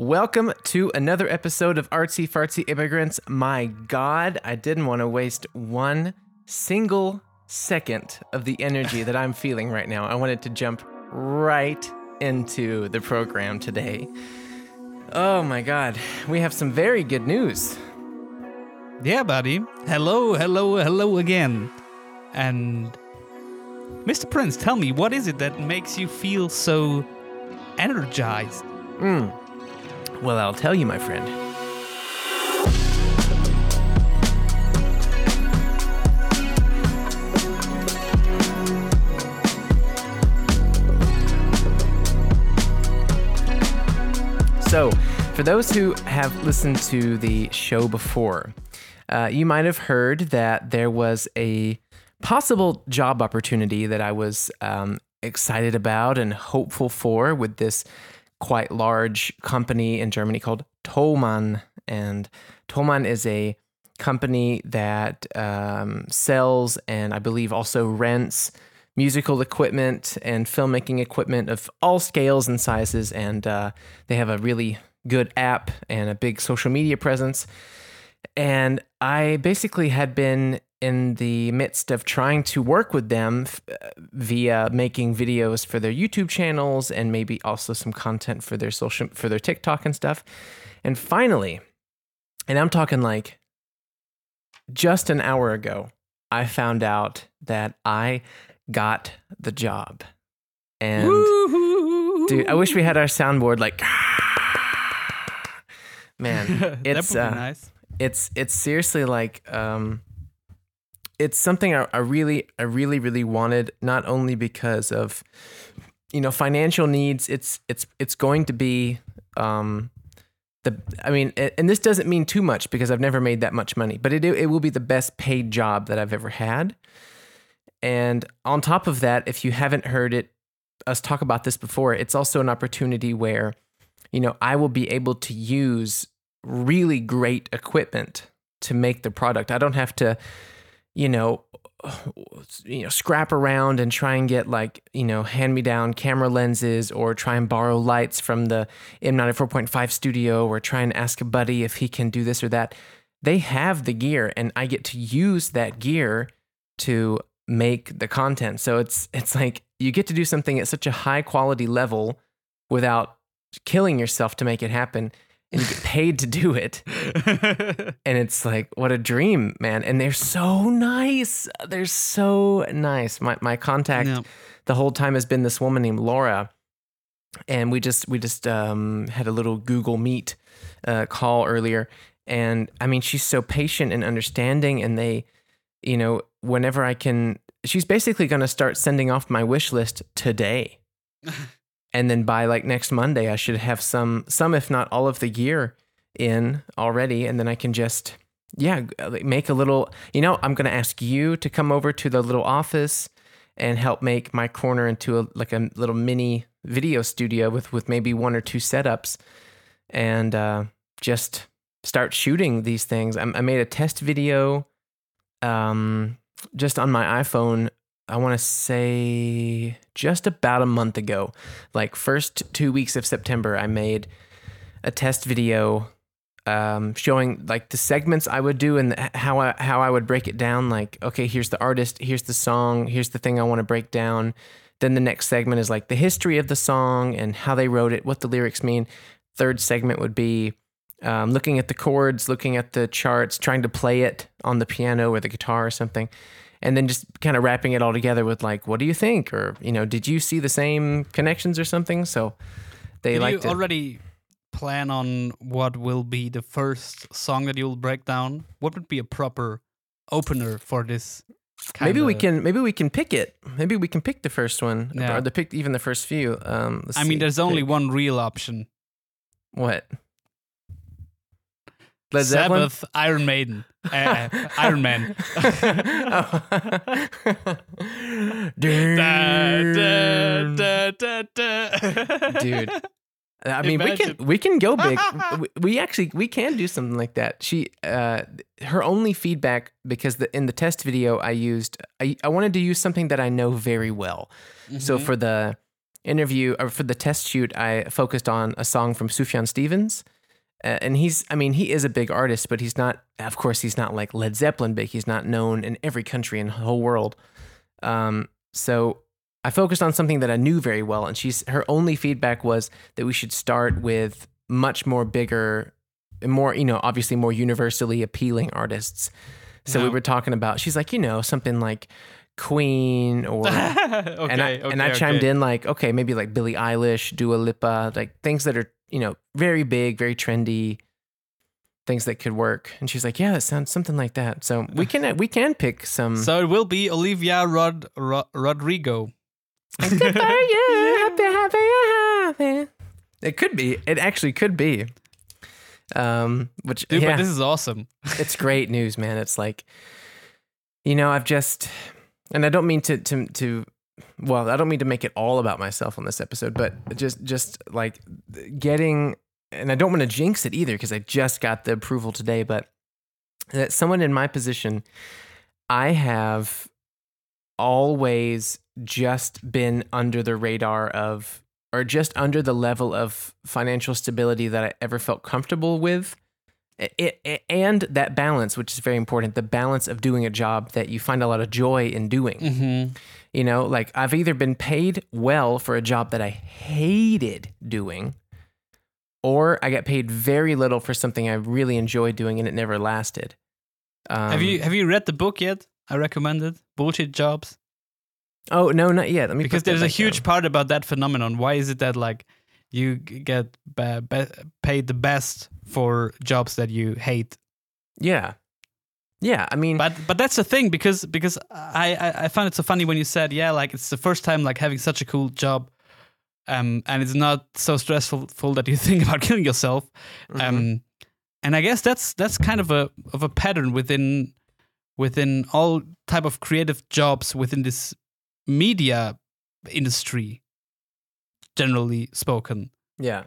Welcome to another episode of Artsy Fartsy Immigrants. My God, I didn't want to waste one single second of the energy that I'm feeling right now. I wanted to jump right into the program today. Oh my God, we have some very good news. Yeah, buddy. Hello again. And Mr. Prince, tell me, what is it that makes you feel so energized? Well, I'll tell you, my friend. So, for those who have listened to the show before, you might have heard that there was a possible job opportunity that I was excited about and hopeful for with this quite large company in Germany called Thomann. And Thomann is a company that sells and I believe also rents musical equipment and filmmaking equipment of all scales and sizes. And they have a really good app and a big social media presence. And I basically had been in the midst of trying to work with them via making videos for their YouTube channels and maybe also some content for their TikTok and stuff. And finally, and I'm talking like just an hour ago, I found out that I got the job. And woo-hoo! Dude, I wish we had our soundboard like, man, it's that would be nice. It's seriously like, it's something I really wanted, not only because of, you know, financial needs. It's going to be and this doesn't mean too much because I've never made that much money, but it will be the best paid job that I've ever had. And on top of that, if you haven't heard us talk about this before, it's also an opportunity where, you know, I will be able to use really great equipment to make the product. I don't have to, you know, scrap around and try and get like, you know, hand-me-down camera lenses or try and borrow lights from the M94.5 studio or try and ask a buddy if he can do this or that. They have the gear and I get to use that gear to make the content. So it's like you get to do something at such a high quality level without killing yourself to make it happen. And you get paid to do it. And it's like, what a dream, man. And they're so nice. My contact the whole time has been this woman named Laura. And we just had a little Google Meet call earlier. And I mean, she's so patient and understanding. And they, you know, whenever I can, she's basically going to start sending off my wish list today. And then by like next Monday, I should have some, if not all of the gear in already. And then I can just, make a little, you know, I'm going to ask you to come over to the little office and help make my corner into a little mini video studio with maybe one or two setups and just start shooting these things. I made a test video just on my iPhone. I want to say just about a month ago, like first 2 weeks of September, I made a test video showing like the segments I would do and how I would break it down. Like, okay, here's the artist, here's the song, here's the thing I want to break down. Then the next segment is like the history of the song and how they wrote it, what the lyrics mean. Third segment would be looking at the chords, looking at the charts, trying to play it on the piano or the guitar or something. And then just kind of wrapping it all together with like, what do you think? Or, you know, did you see the same connections or something? So they like to... Did you already plan on what will be the first song that you'll break down? What would be a proper opener for this kind of... Maybe we can pick it. Maybe we can pick the first one. Yeah. Or even the first few. There's only one real option. What? Sabbath, Iron Maiden, Iron Man. Dude, I mean, we can go big. We can do something like that. She, her only feedback, because in the test video I wanted to use something that I know very well. Mm-hmm. So for the interview, or for the test shoot, I focused on a song from Sufjan Stevens. And he is a big artist, but he's not like Led Zeppelin big. He's not known in every country in the whole world. So I focused on something that I knew very well. And her only feedback was that we should start with much more bigger and more, obviously more universally appealing artists. So we were talking about, she's like, something like Queen or, and I chimed in like, okay, maybe like Billie Eilish, Dua Lipa, like things that are, very big, very trendy, things that could work. And she's like, yeah, that sounds something like that. So we can pick some. So it will be Olivia Rodrigo. It could be. It actually could be. But this is awesome. It's great news, man. It's like, and I don't mean I don't mean to make it all about myself on this episode, but just like getting, and I don't want to jinx it either because I just got the approval today, but that someone in my position, I have always just been under the radar of, or just under the level of financial stability that I ever felt comfortable with. And that balance, which is very important, the balance of doing a job that you find a lot of joy in doing. Mm-hmm. Like I've either been paid well for a job that I hated doing, or I got paid very little for something I really enjoyed doing and it never lasted. Have you read the book yet? I recommend it. Bullshit Jobs. Oh, no, not yet. Because there's a huge part about that phenomenon. Why is it that like you get paid the best for jobs that you hate? Yeah. I mean, but that's the thing because I found it so funny when you said, yeah, like it's the first time like having such a cool job, and it's not so stressful that you think about killing yourself, and I guess that's kind of a pattern within all type of creative jobs within this media industry, generally spoken. Yeah,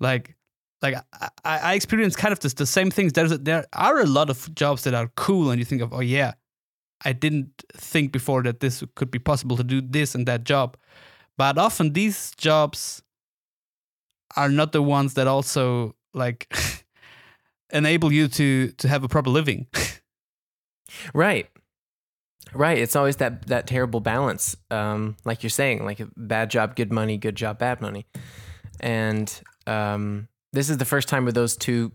like I experienced kind of the same things. There are a lot of jobs that are cool and you think of, oh yeah, I didn't think before that this could be possible to do this and that job. But often these jobs are not the ones that also like enable you to have a proper living. Right. It's always that terrible balance. Like you're saying, like bad job, good money, good job, bad money. And this is the first time where those two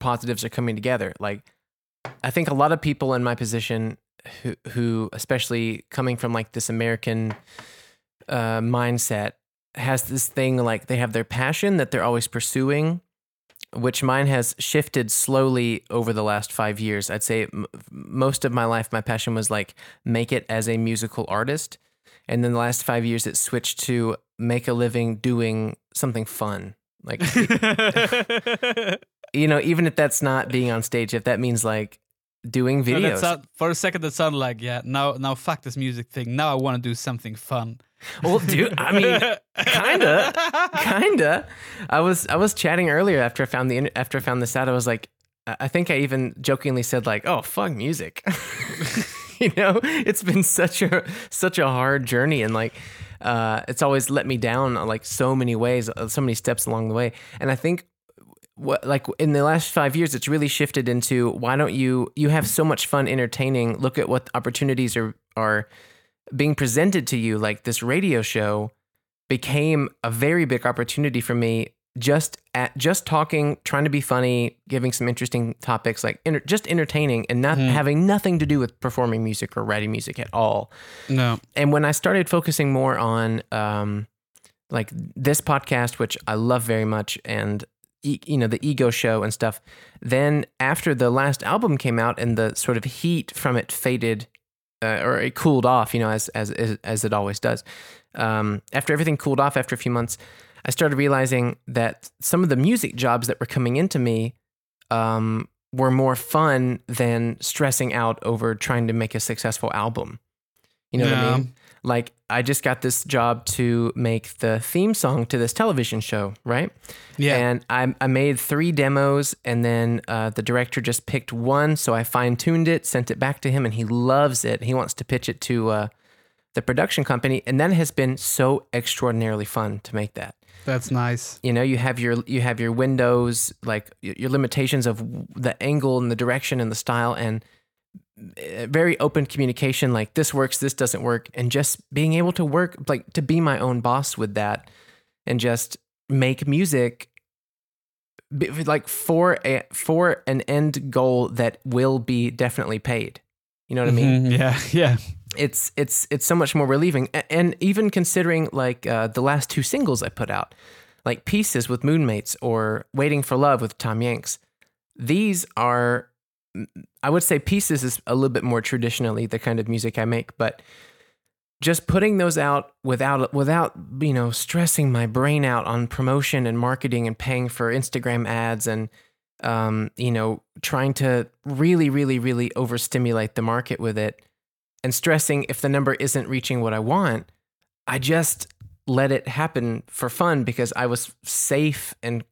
positives are coming together. Like, I think a lot of people in my position who especially coming from like this American mindset, has this thing like they have their passion that they're always pursuing, which mine has shifted slowly over the last 5 years. I'd say most of my life, my passion was like make it as a musical artist. And then the last 5 years, it switched to make a living doing something fun. Like, even if that's not being on stage, if that means like doing videos. No, that sounded like, yeah, now fuck this music thing. Now I want to do something fun. Well, dude, I mean, kinda. I was chatting earlier after I found this out. I was like, I think I even jokingly said like, oh, fuck music. It's been such a hard journey, and like, it's always let me down like so many ways, so many steps along the way. And I think in the last 5 years, it's really shifted into why don't you have so much fun entertaining. Look at what opportunities are being presented to you. Like this radio show became a very big opportunity for me, just talking, trying to be funny, giving some interesting topics, like just entertaining and not having nothing to do with performing music or writing music at all. No. And when I started focusing more on like this podcast, which I love very much, and the Ego Show and stuff, then after the last album came out and the sort of heat from it faded, or it cooled off, as it always does. After everything cooled off after a few months, I started realizing that some of the music jobs that were coming into me were more fun than stressing out over trying to make a successful album. What I mean? Like, I just got this job to make the theme song to this television show, right? Yeah. And I made 3 demos, and then the director just picked one, so I fine-tuned it, sent it back to him, and he loves it. He wants to pitch it to the production company, and that has been so extraordinarily fun to make that. That's nice. You know, you have your windows, like your limitations of the angle and the direction and the style, and very open communication, like this works, this doesn't work, and just being able to work, like to be my own boss with that and just make music like for an end goal that will be definitely paid. You know what I mean? Yeah. Yeah. It's so much more relieving. And even considering like the last two singles I put out, like Pieces with Moonmates or Waiting for Love with Tom Yanks, these are, I would say Pieces is a little bit more traditionally the kind of music I make, but just putting those out without you know, stressing my brain out on promotion and marketing and paying for Instagram ads and you know, trying to really, really, really overstimulate the market with it and stressing if the number isn't reaching what I want, I just let it happen for fun because I was safe and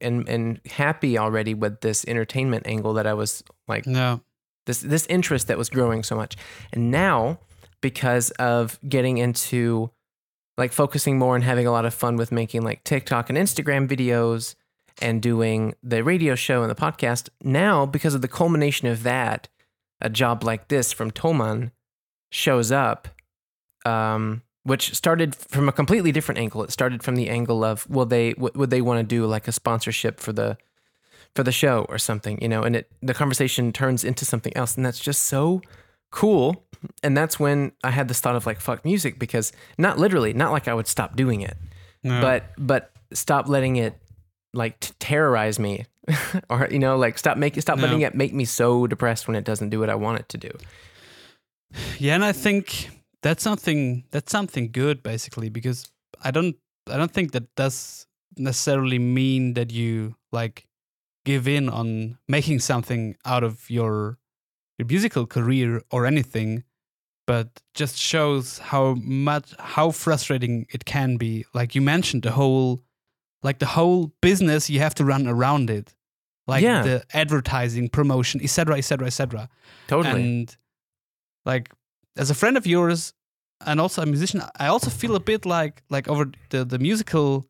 happy already with this entertainment angle that I was like, no, this interest that was growing so much. And now, because of getting into like focusing more and having a lot of fun with making like TikTok and Instagram videos and doing the radio show and the podcast, now because of the culmination of that, a job like this from Thomann shows up, which started from a completely different angle. It started from the angle of, well, would they want to do like a sponsorship for the show or something, you know, and the conversation turns into something else. And that's just so cool. And that's when I had this thought of like, fuck music, because not literally, not like I would stop doing it, no, but stop letting it like terrorize me or, you know, like letting it make me so depressed when it doesn't do what I want it to do. Yeah, and I think that's something good, basically, because I don't think that does necessarily mean that you like give in on making something out of your musical career or anything, but just shows how frustrating it can be. Like you mentioned, the whole business you have to run around it, like the advertising, promotion, etc., etc., etc. Totally. And like as a friend of yours and also a musician, I also feel a bit like over the musical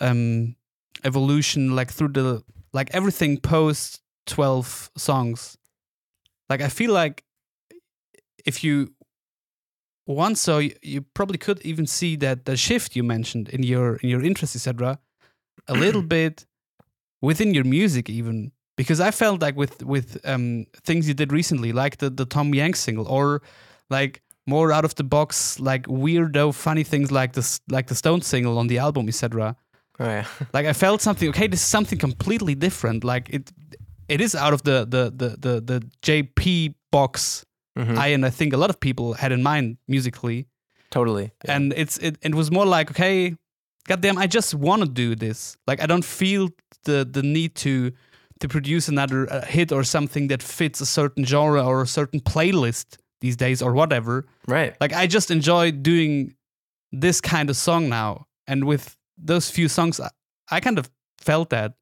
evolution, like through the like everything post 12 songs. Like I feel like if you want, so you probably could even see that the shift you mentioned in your interests, etc., a little bit within your music even. Because I felt like with things you did recently, like the Tom Yanks single, or like more out of the box, like weirdo, funny things like the Stones single on the album, etc. Oh, yeah. Like I felt something. Okay, this is something completely different. Like it is out of the JP box. Mm-hmm. I think a lot of people had in mind musically. Totally. Yeah. And it was more like, okay, goddamn, I just want to do this. Like I don't feel the need to produce another hit or something that fits a certain genre or a certain playlist these days or whatever. Right. Like I just enjoy doing this kind of song now. And with those few songs, I kind of felt that.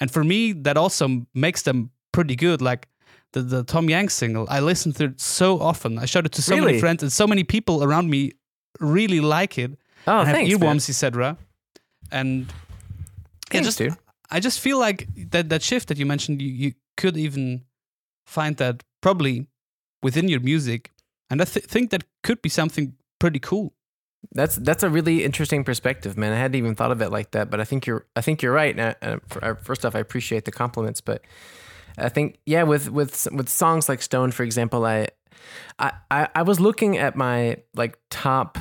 And for me, that also makes them pretty good. Like the Tom Yanks single, I listened to it so often. I showed it to so many friends, and so many people around me really like it. Oh, thanks, have earworms, etc. And thanks, just, dude. I just feel like that shift that you mentioned, you could even find that probably within your music. And I think that could be something pretty cool. That's a really interesting perspective, man. I hadn't even thought of it like that, but I think you're right. And first off, I appreciate the compliments, but I think, yeah, with songs like Stone, for example, I was looking at my like top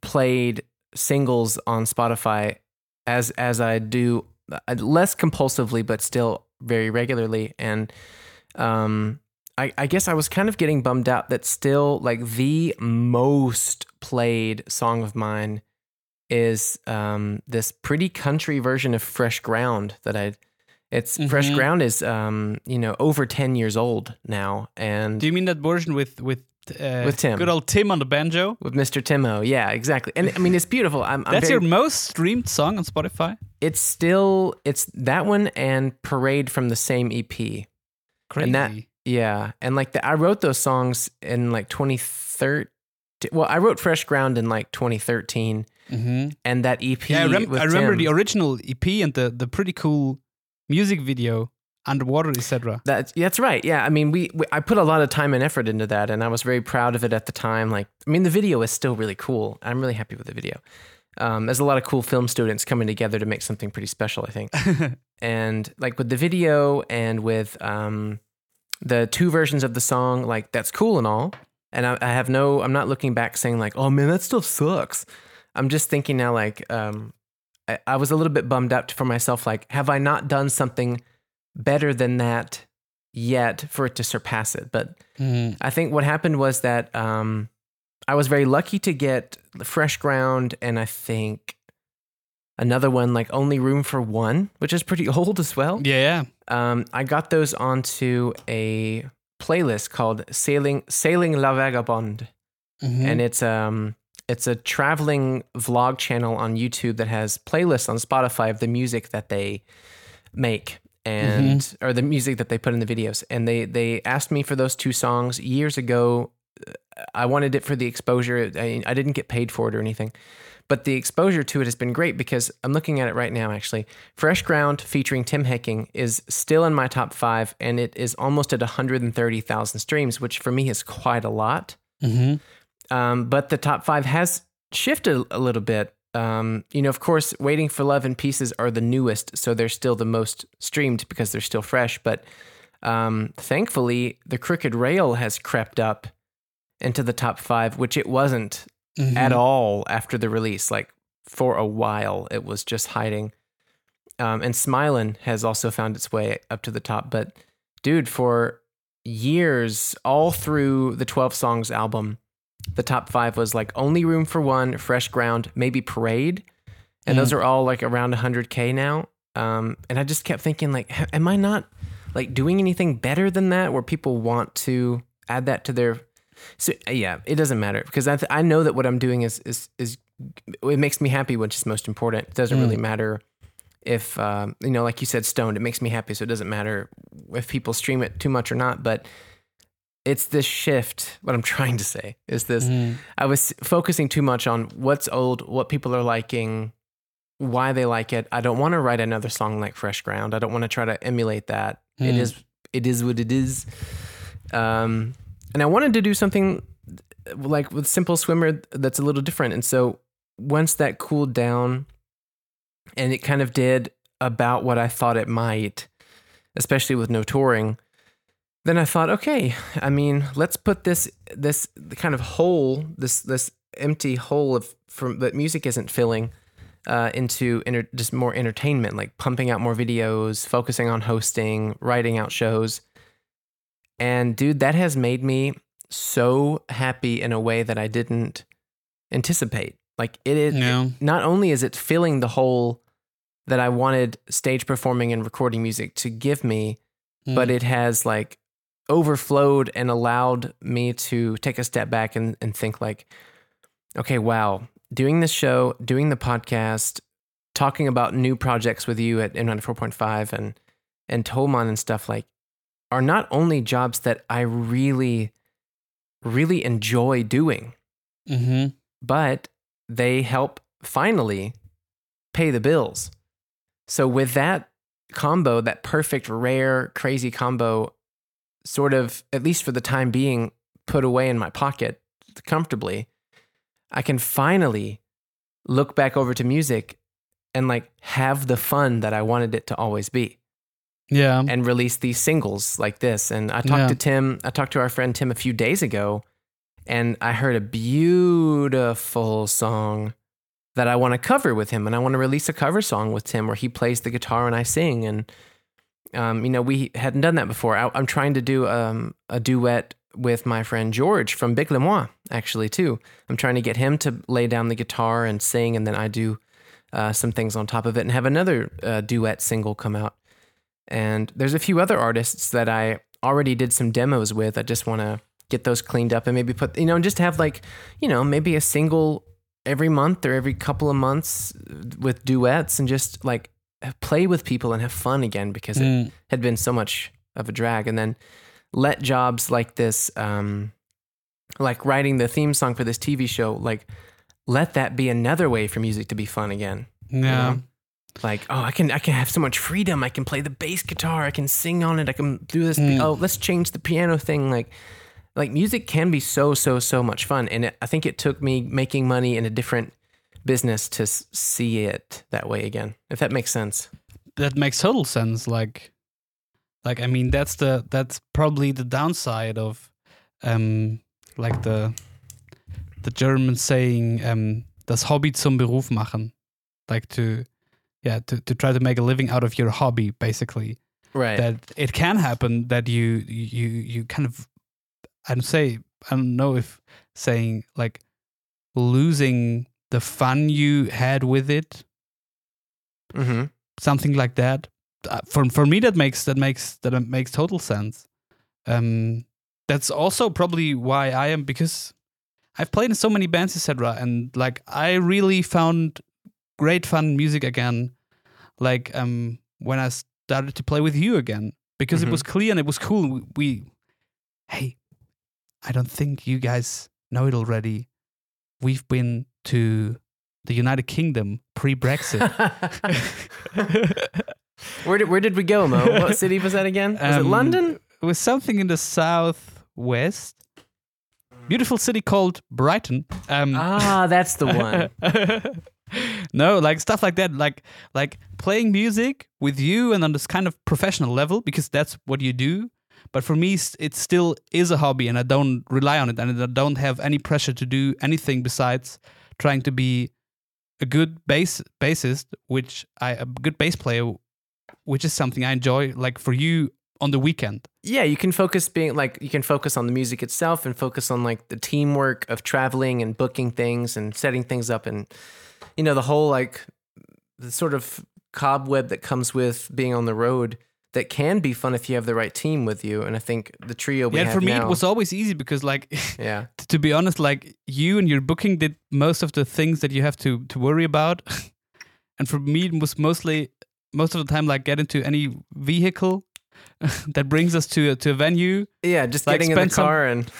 played singles on Spotify as I do less compulsively, but still very regularly. And I guess I was kind of getting bummed out that still like the most played song of mine is this pretty country version of Fresh Ground that mm-hmm. Fresh Ground is, you know, over 10 years old now. And do you mean that version with Tim, good old Tim on the banjo with Mr. Timo? Yeah, exactly. And I mean, it's beautiful. That's your most streamed song on Spotify. It's still, it's that one and Parade from the same EP. Crazy. And that, yeah. And like I wrote those songs in like 2013, well, I wrote Fresh Ground in like 2013, mm-hmm. and that EP. Yeah, I remember the original EP and the pretty cool music video, Underwater, etc. That's right. Yeah, I mean, I put a lot of time and effort into that, and I was very proud of it at the time. Like, I mean, the video is still really cool. I'm really happy with the video. There's a lot of cool film students coming together to make something pretty special, I think. And like with the video and with the two versions of the song, like that's cool and all. And I'm not looking back saying like, oh man, that stuff sucks. I'm just thinking now, like, I was a little bit bummed out for myself. Like, have I not done something better than that yet for it to surpass it? But I think what happened was that I was very lucky to get Fresh Ground, and I think another one like Only Room for One, which is pretty old as well. Yeah. I got those onto a playlist called Sailing La Vagabonde, mm-hmm. and it's a traveling vlog channel on YouTube that has playlists on Spotify of the music that they make. And mm-hmm. or the music that they put in the videos, and they asked me for those two songs years ago. I wanted it for the exposure. I didn't get paid for it or anything, but the exposure to it has been great, because I'm looking at it right now. Actually, Fresh Ground featuring Tim Hecking is still in my top 5, and it is almost at 130,000 streams, which for me is quite a lot. Mm-hmm. But the top 5 has shifted a little bit. You know, of course, Waiting for Love and Pieces are the newest, so they're still the most streamed because they're still fresh. But thankfully, The Crooked Rail has crept up into the top 5, which it wasn't mm-hmm. at all after the release. Like, for a while, it was just hiding. And Smilin' has also found its way up to the top. But dude, for years, all through the 12 Songs album, the top 5 was like Only Room for One, Fresh Ground, maybe Parade. And those are all like around 100K now. And I just kept thinking, like, am I not like doing anything better than that where people want to add that to their... So yeah, it doesn't matter, because I know that what I'm doing is it makes me happy, which is most important. It doesn't really matter if, you know, like you said, Stoned, it makes me happy. So it doesn't matter if people stream it too much or not, but it's this shift. What I'm trying to say is this. I was focusing too much on what's old, what people are liking, why they like it. I don't want to write another song like Fresh Ground. I don't want to try to emulate that. It is what it is. And I wanted to do something like with Simple Swimmer that's a little different. And so once that cooled down, and it kind of did about what I thought it might, especially with no touring, then I thought, okay, I mean, let's put this kind of hole, this empty hole that music isn't filling, into just more entertainment, like pumping out more videos, focusing on hosting, writing out shows. And dude, that has made me so happy in a way that I didn't anticipate. Like it is, not only is it filling the hole that I wanted stage performing and recording music to give me, but it has like overflowed and allowed me to take a step back and think like, okay, wow, doing this show, doing the podcast, talking about new projects with you at M94.5 and Thomann and stuff, like, are not only jobs that I really, really enjoy doing, but they help finally pay the bills. So with that combo, that perfect, rare, crazy combo, sort of, at least for the time being, put away in my pocket comfortably, I can finally look back over to music and like have the fun that I wanted it to always be. Yeah. And release these singles like this. And I talked to Tim, I talked to our friend Tim a few days ago, and I heard a beautiful song that I want to cover with him, and I want to release a cover song with Tim where he plays the guitar and I sing. And, you know, we hadn't done that before. I'm trying to do a duet with my friend George from Big Lemois, actually, too. I'm trying to get him to lay down the guitar and sing, and then I do some things on top of it and have another duet single come out. And there's a few other artists that I already did some demos with. I just want to get those cleaned up and maybe put, you know, and just have like, you know, maybe a single every month or every couple of months with duets, and just like play with people and have fun again, because it had been so much of a drag. And then let jobs like this like writing the theme song for this TV show, like let that be another way for music to be fun again. Yeah. You know? Like, oh, I can have so much freedom. I can play the bass guitar. I can sing on it. I can do this. Oh, let's change the piano thing. Like music can be so much fun. And I think it took me making money in a different business to see it that way again, if that makes sense. That makes total sense. Like, I mean, that's probably the downside of, like the German saying, das Hobby zum Beruf machen, like to try to make a living out of your hobby, basically. Right. That it can happen that you kind of, I don't know if saying like losing the fun you had with it, mm-hmm. something like that. For me, that makes total sense. That's also probably why I am, because I've played in so many bands, etc. And like I really found great fun music again, like when I started to play with you again, because mm-hmm. it was clear and it was cool. Hey, I don't think you guys know it already. We've been to the United Kingdom pre-Brexit. Where did we go, Mo? What city was that again? Was it London? It was something in the southwest. Beautiful city called Brighton. That's the one. No, like stuff like that, like playing music with you and on this kind of professional level, because that's what you do. But for me, it still is a hobby, and I don't rely on it, and I don't have any pressure to do anything besides trying to be a good bassist, a good bass player, which is something I enjoy. Like for you on the weekend. Yeah, you can focus on the music itself and focus on like the teamwork of traveling and booking things and setting things up, and you know the whole like the sort of cobweb that comes with being on the road. That can be fun if you have the right team with you. And I think the trio we have now... Yeah, for me, it was always easy because, like... Yeah. To be honest, like, you and your booking did most of the things that you have to worry about. And for me, it was most of the time, like, get into any vehicle that brings us to a venue. Yeah, just like, getting in the car and...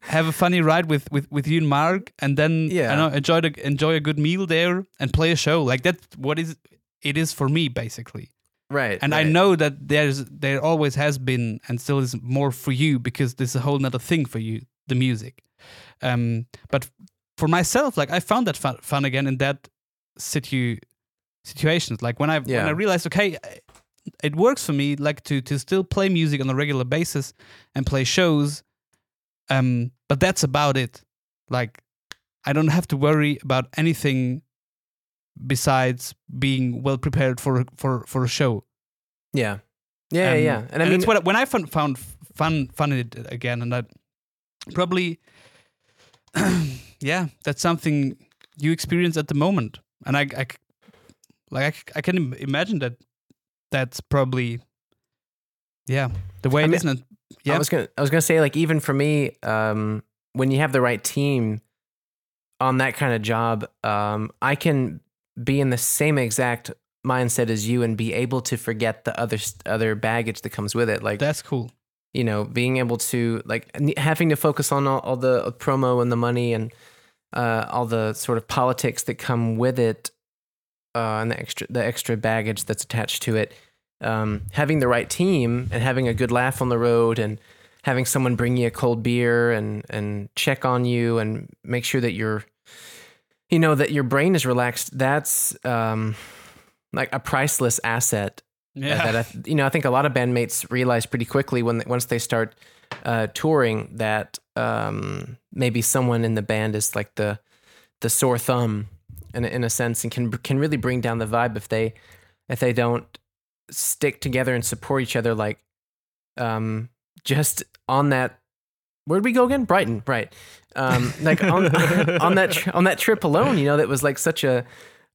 have a funny ride with you and Mark. And then, yeah. I don't know, enjoy a good meal there and play a show. Like, that's what it is for me, basically. Right. And right. I know that there always has been and still is more for you, because there's a whole nother thing for you, the music. But for myself, like I found that fun again in that situations. Like when I realized, okay, it works for me, like to still play music on a regular basis and play shows. But that's about it. Like I don't have to worry about anything besides being well prepared for a show. Yeah. Yeah, yeah. And I mean, it's when I found fun in it again, and that probably, yeah, that's something you experience at the moment. And I can imagine that that's probably, yeah, the way isn't it? Yeah. I was gonna say, like, even for me, when you have the right team on that kind of job, I can be in the same exact mindset as you and be able to forget the other baggage that comes with it. Like that's cool. You know, being able to like having to focus on all the promo and the money and all the sort of politics that come with it, and the extra baggage that's attached to it. Having the right team and having a good laugh on the road and having someone bring you a cold beer and check on you and make sure that you're, you know, that your brain is relaxed. That's like a priceless asset. Yeah. I think a lot of bandmates realize pretty quickly once they start touring that maybe someone in the band is like the sore thumb in a sense, and can really bring down the vibe if they don't stick together and support each other. Like just on that. Where'd we go again? Brighton, right? Like on that trip alone, you know, that was like such a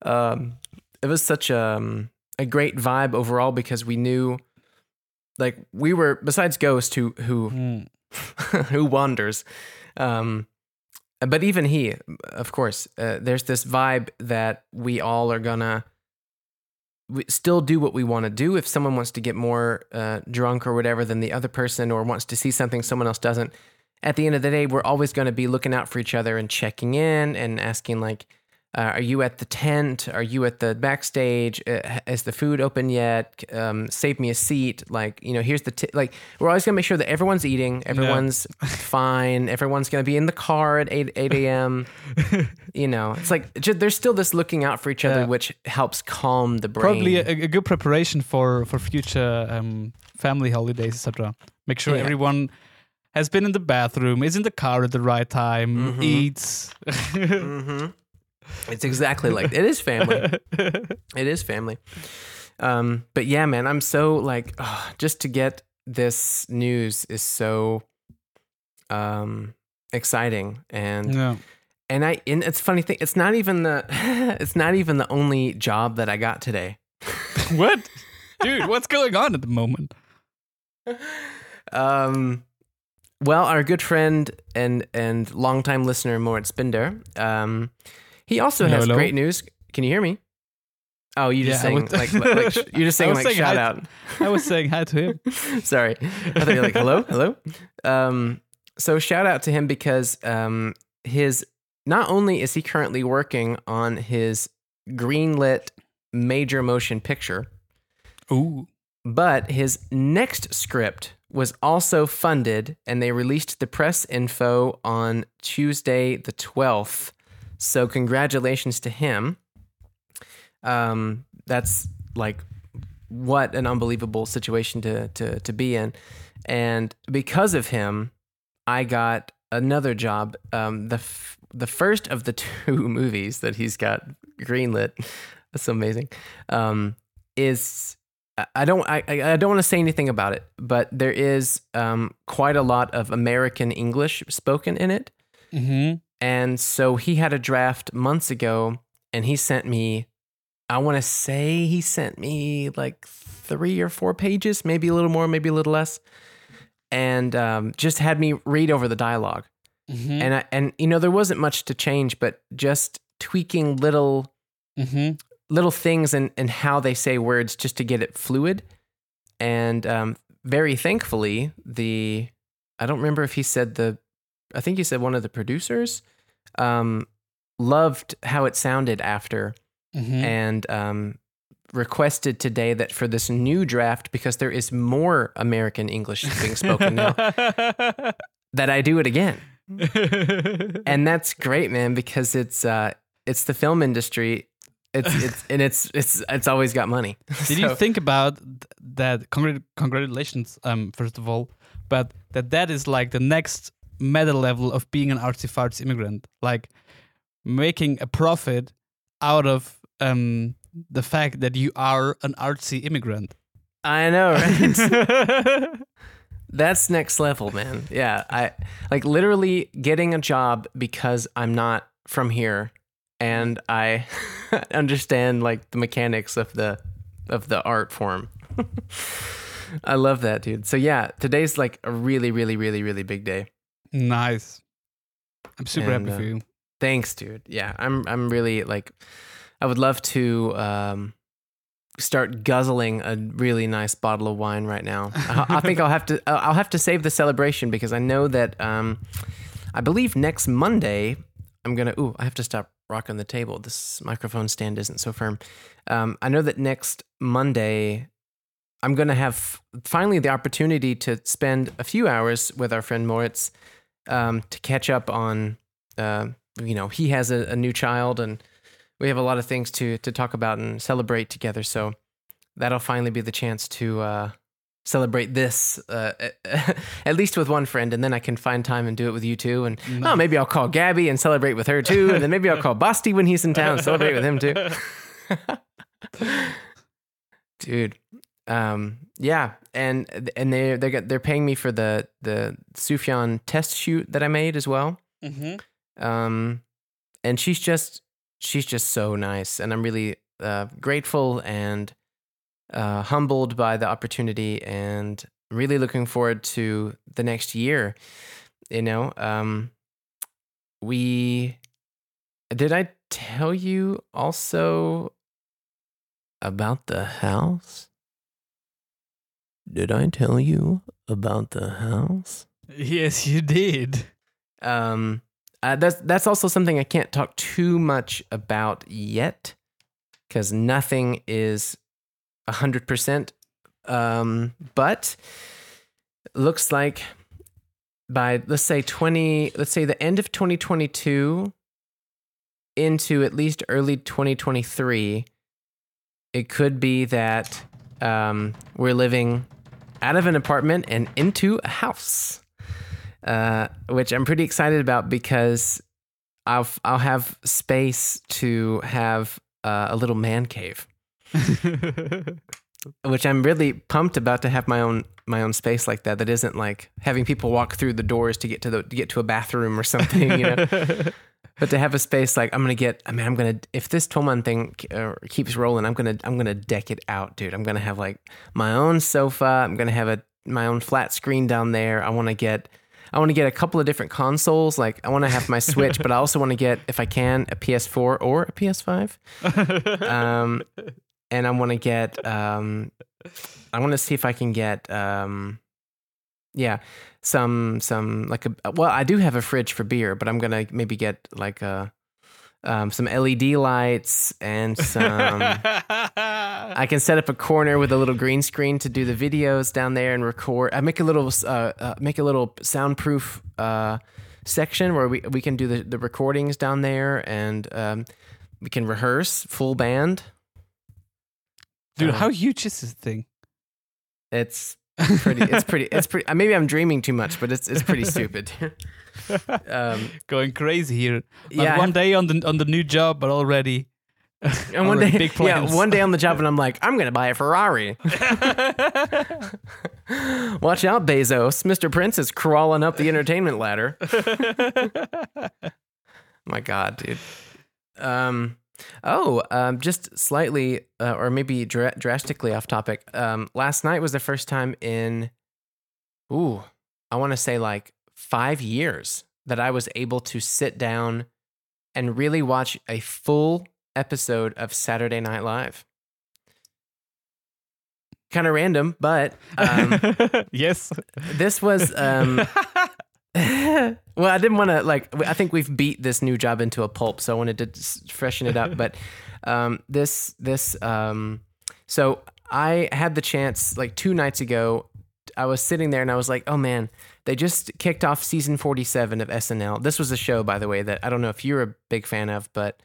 great vibe overall, because we knew, like, we were, besides Ghost who wanders, but even he, of course, there's this vibe that we all are gonna still do what we want to do. If someone wants to get more drunk or whatever than the other person, or wants to see something someone else doesn't. at the end of the day, we're always going to be looking out for each other and checking in and asking, like, are you at the tent? Are you at the backstage? Is the food open yet? Save me a seat. Like, you know, here's the we're always going to make sure that everyone's eating. Everyone's fine. Everyone's going to be in the car at 8 a.m. You know, it's like there's still this looking out for each other, which helps calm the brain. Probably a good preparation for future family holidays, etc. Make sure everyone has been in the bathroom, is in the car at the right time, eats. It's exactly like it is family. It is family. But yeah, man, I'm so like just to get this news is so exciting, and it's a funny thing. It's not even the only job that I got today. What, dude? What's going on at the moment? Well, our good friend and longtime listener Moritz Binder, he also has great news. Can you hear me? Oh, you just saying like you're just saying like saying shout out. I was saying hi to him. Sorry, I thought you were like hello. So shout out to him because his not only is he currently working on his greenlit major motion picture, but his next script was also funded, and they released the press info on Tuesday the 12th. So congratulations to him. That's like what an unbelievable situation to be in. And because of him, I got another job. The first of the two movies that he's got greenlit. That's amazing. Is... I don't want to say anything about it, but there is quite a lot of American English spoken in it. Mm-hmm. And so he had a draft months ago, and he sent me, I want to say he sent me like 3 or 4 pages, maybe a little more, maybe a little less, and just had me read over the dialogue. Mm-hmm. And you know, there wasn't much to change, but just tweaking little things and how they say words just to get it fluid. And very thankfully, I don't remember if he said I think he said one of the producers loved how it sounded after and requested today that for this new draft, because there is more American English being spoken now, that I do it again. And that's great, man, because it's the film industry. It's always got money. Did you think about that? Congratulations, first of all, but that is like the next meta level of being an artsy-fartsy immigrant, like making a profit out of the fact that you are an artsy immigrant. I know, right? That's next level, man. Yeah, I like literally getting a job because I'm not from here. And I understand like the mechanics of the art form. I love that, dude. So yeah, today's like a really, really, really, really big day. Nice. I'm super happy for you. Thanks, dude. Yeah, I'm really like, I would love to start guzzling a really nice bottle of wine right now. I think I'll have to save the celebration because I know that I believe next Monday I'm gonna. Ooh, I have to stop rocking the table. This microphone stand isn't so firm. I know that next Monday, I'm going to have finally the opportunity to spend a few hours with our friend Moritz to catch up on, you know, he has a new child and we have a lot of things to talk about and celebrate together. So that'll finally be the chance to celebrate this at least with one friend, and then I can find time and do it with you too. And maybe I'll call Gabby and celebrate with her too, and then maybe I'll call Basti when he's in town, celebrate with him too. Dude, yeah, and they're paying me for the Sufjan test shoot that I made as well. Mm-hmm. And she's just so nice, and I'm really grateful and humbled by the opportunity, and really looking forward to the next year. You know, did I tell you also about the house? Yes, you did. That's also something I can't talk too much about yet, because nothing is 100%. But looks like by let's say the end of 2022 into at least early 2023, it could be that we're living out of an apartment and into a house, which I'm pretty excited about, because I'll have space to have a little man cave, which I'm really pumped about, to have my own space like that isn't like having people walk through the doors to get to a bathroom or something, you know. But to have a space like, if this Thomann thing keeps rolling, I'm gonna deck it out, dude. I'm gonna have like my own sofa. I'm gonna have my own flat screen down there. I want to get a couple of different consoles. Like, I want to have my Switch, but I also want to get, if I can, a PS4 or a PS5. And I want to get, I want to see if I can get, some like a, well, I do have a fridge for beer, but I'm going to maybe get like some LED lights and some, I can set up a corner with a little green screen to do the videos down there and record. I make a little soundproof section where we can do the recordings down there, and we can rehearse full band. Dude, how huge is this thing? It's pretty. Maybe I'm dreaming too much, but it's pretty stupid. Going crazy here. Yeah, one day on the new job, but already. And one day, big plans. Yeah, one day on the job, and I'm like, I'm gonna buy a Ferrari. Watch out, Bezos! Mr. Prince is crawling up the entertainment ladder. My God, dude. Just slightly, or maybe drastically off topic. Last night was the first time in, I want to say like 5 years, that I was able to sit down and really watch a full episode of Saturday Night Live. Kind of random, but yes, this was. Well, I didn't want to, like, I think we've beat this new job into a pulp, so I wanted to freshen it up. But so I had the chance, like, 2 nights ago, I was sitting there and I was like, oh man, they just kicked off season 47 of SNL. This was a show, by the way, that I don't know if you're a big fan of, but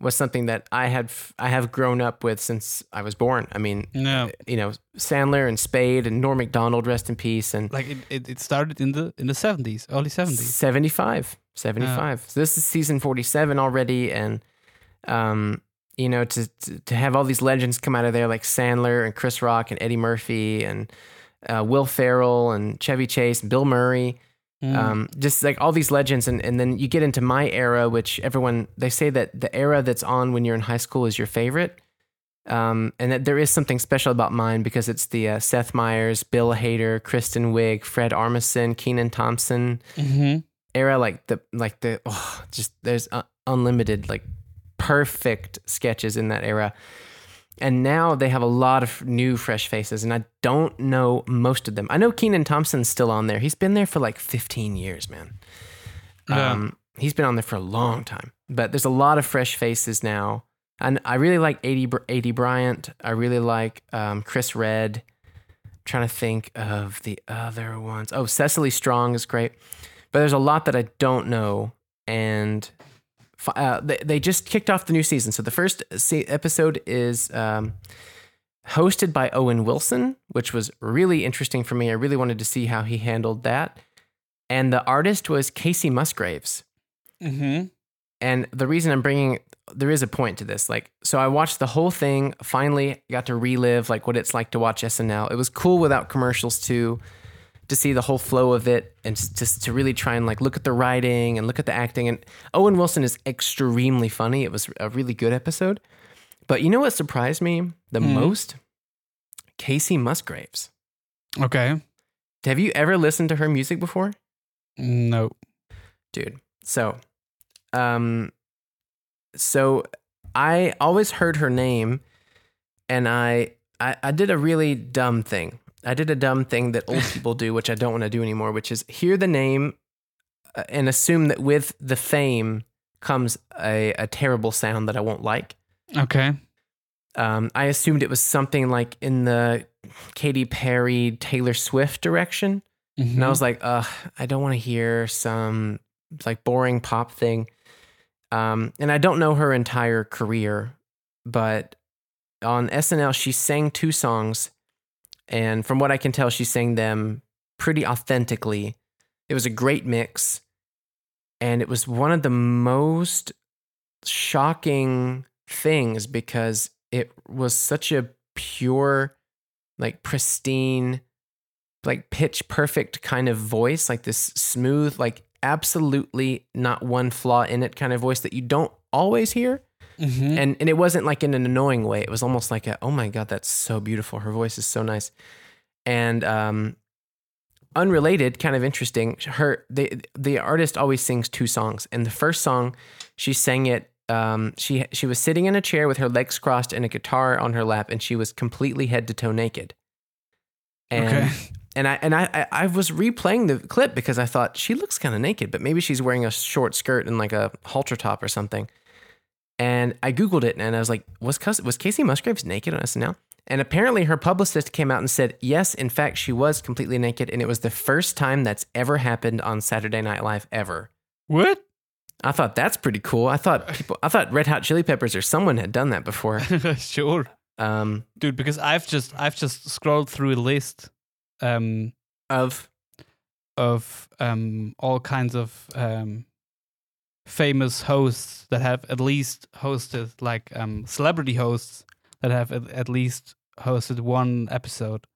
was something that I have grown up with since I was born. I mean, Sandler and Spade and Norm Macdonald, rest in peace. And like it started in the 70s, early 70s. 75. So this is season 47 already, and to have all these legends come out of there, like Sandler and Chris Rock and Eddie Murphy and Will Ferrell and Chevy Chase, Bill Murray. Just like all these legends, and then you get into my era, which they say that the era that's on when you're in high school is your favorite, and that there is something special about mine, because it's the Seth Meyers, Bill Hader, Kristen Wiig, Fred Armisen, Kenan Thompson era, there's unlimited, like, perfect sketches in that era. And now they have a lot of new, fresh faces, and I don't know most of them. I know Kenan Thompson's still on there. He's been there for like 15 years, man. Yeah. He's been on there for a long time. But there's a lot of fresh faces now. And I really like A.D. Bryant. I really like Chris Redd. I'm trying to think of the other ones. Oh, Cecily Strong is great. But there's a lot that I don't know, and... they just kicked off the new season. So the first episode is hosted by Owen Wilson, which was really interesting for me. I really wanted to see how he handled that. And the artist was Kacey Musgraves. Mm-hmm. And the reason there is a point to this. Like, so I watched the whole thing, finally got to relive like what it's like to watch SNL. It was cool without commercials too, to see the whole flow of it, and just to really try and like look at the writing and look at the acting. And Owen Wilson is extremely funny. It was a really good episode. But you know what surprised me the most? Kacey Musgraves. Okay. Have you ever listened to her music before? No. Dude. So, I always heard her name, and I did a really dumb thing. I did a dumb thing that old people do, which I don't want to do anymore, which is hear the name and assume that with the fame comes a terrible sound that I won't like. Okay. I assumed it was something like in the Katy Perry, Taylor Swift direction. Mm-hmm. And I was like, I don't want to hear some like boring pop thing. And I don't know her entire career, but on SNL, she sang two songs. And from what I can tell, she sang them pretty authentically. It was a great mix. And it was one of the most shocking things because it was such a pure, like pristine, like pitch perfect kind of voice, like this smooth, like absolutely not one flaw in it kind of voice that you don't always hear. Mm-hmm. And it wasn't like in an annoying way. It was almost like a, oh my God, that's so beautiful. Her voice is so nice. And unrelated, kind of interesting. The artist always sings two songs. And the first song, she sang it. She was sitting in a chair with her legs crossed and a guitar on her lap, and she was completely head to toe naked. And I was replaying the clip because I thought she looks kind of naked, but maybe she's wearing a short skirt and like a halter top or something. And I Googled it and I was like, was Kacey Musgraves naked on SNL? And apparently her publicist came out and said, yes, in fact, she was completely naked. And it was the first time that's ever happened on Saturday Night Live ever. What? I thought that's pretty cool. I thought Red Hot Chili Peppers or someone had done that before. Sure. Dude, because I've just scrolled through a list of all kinds of famous hosts that have at least hosted, like celebrity hosts that have at least hosted one episode,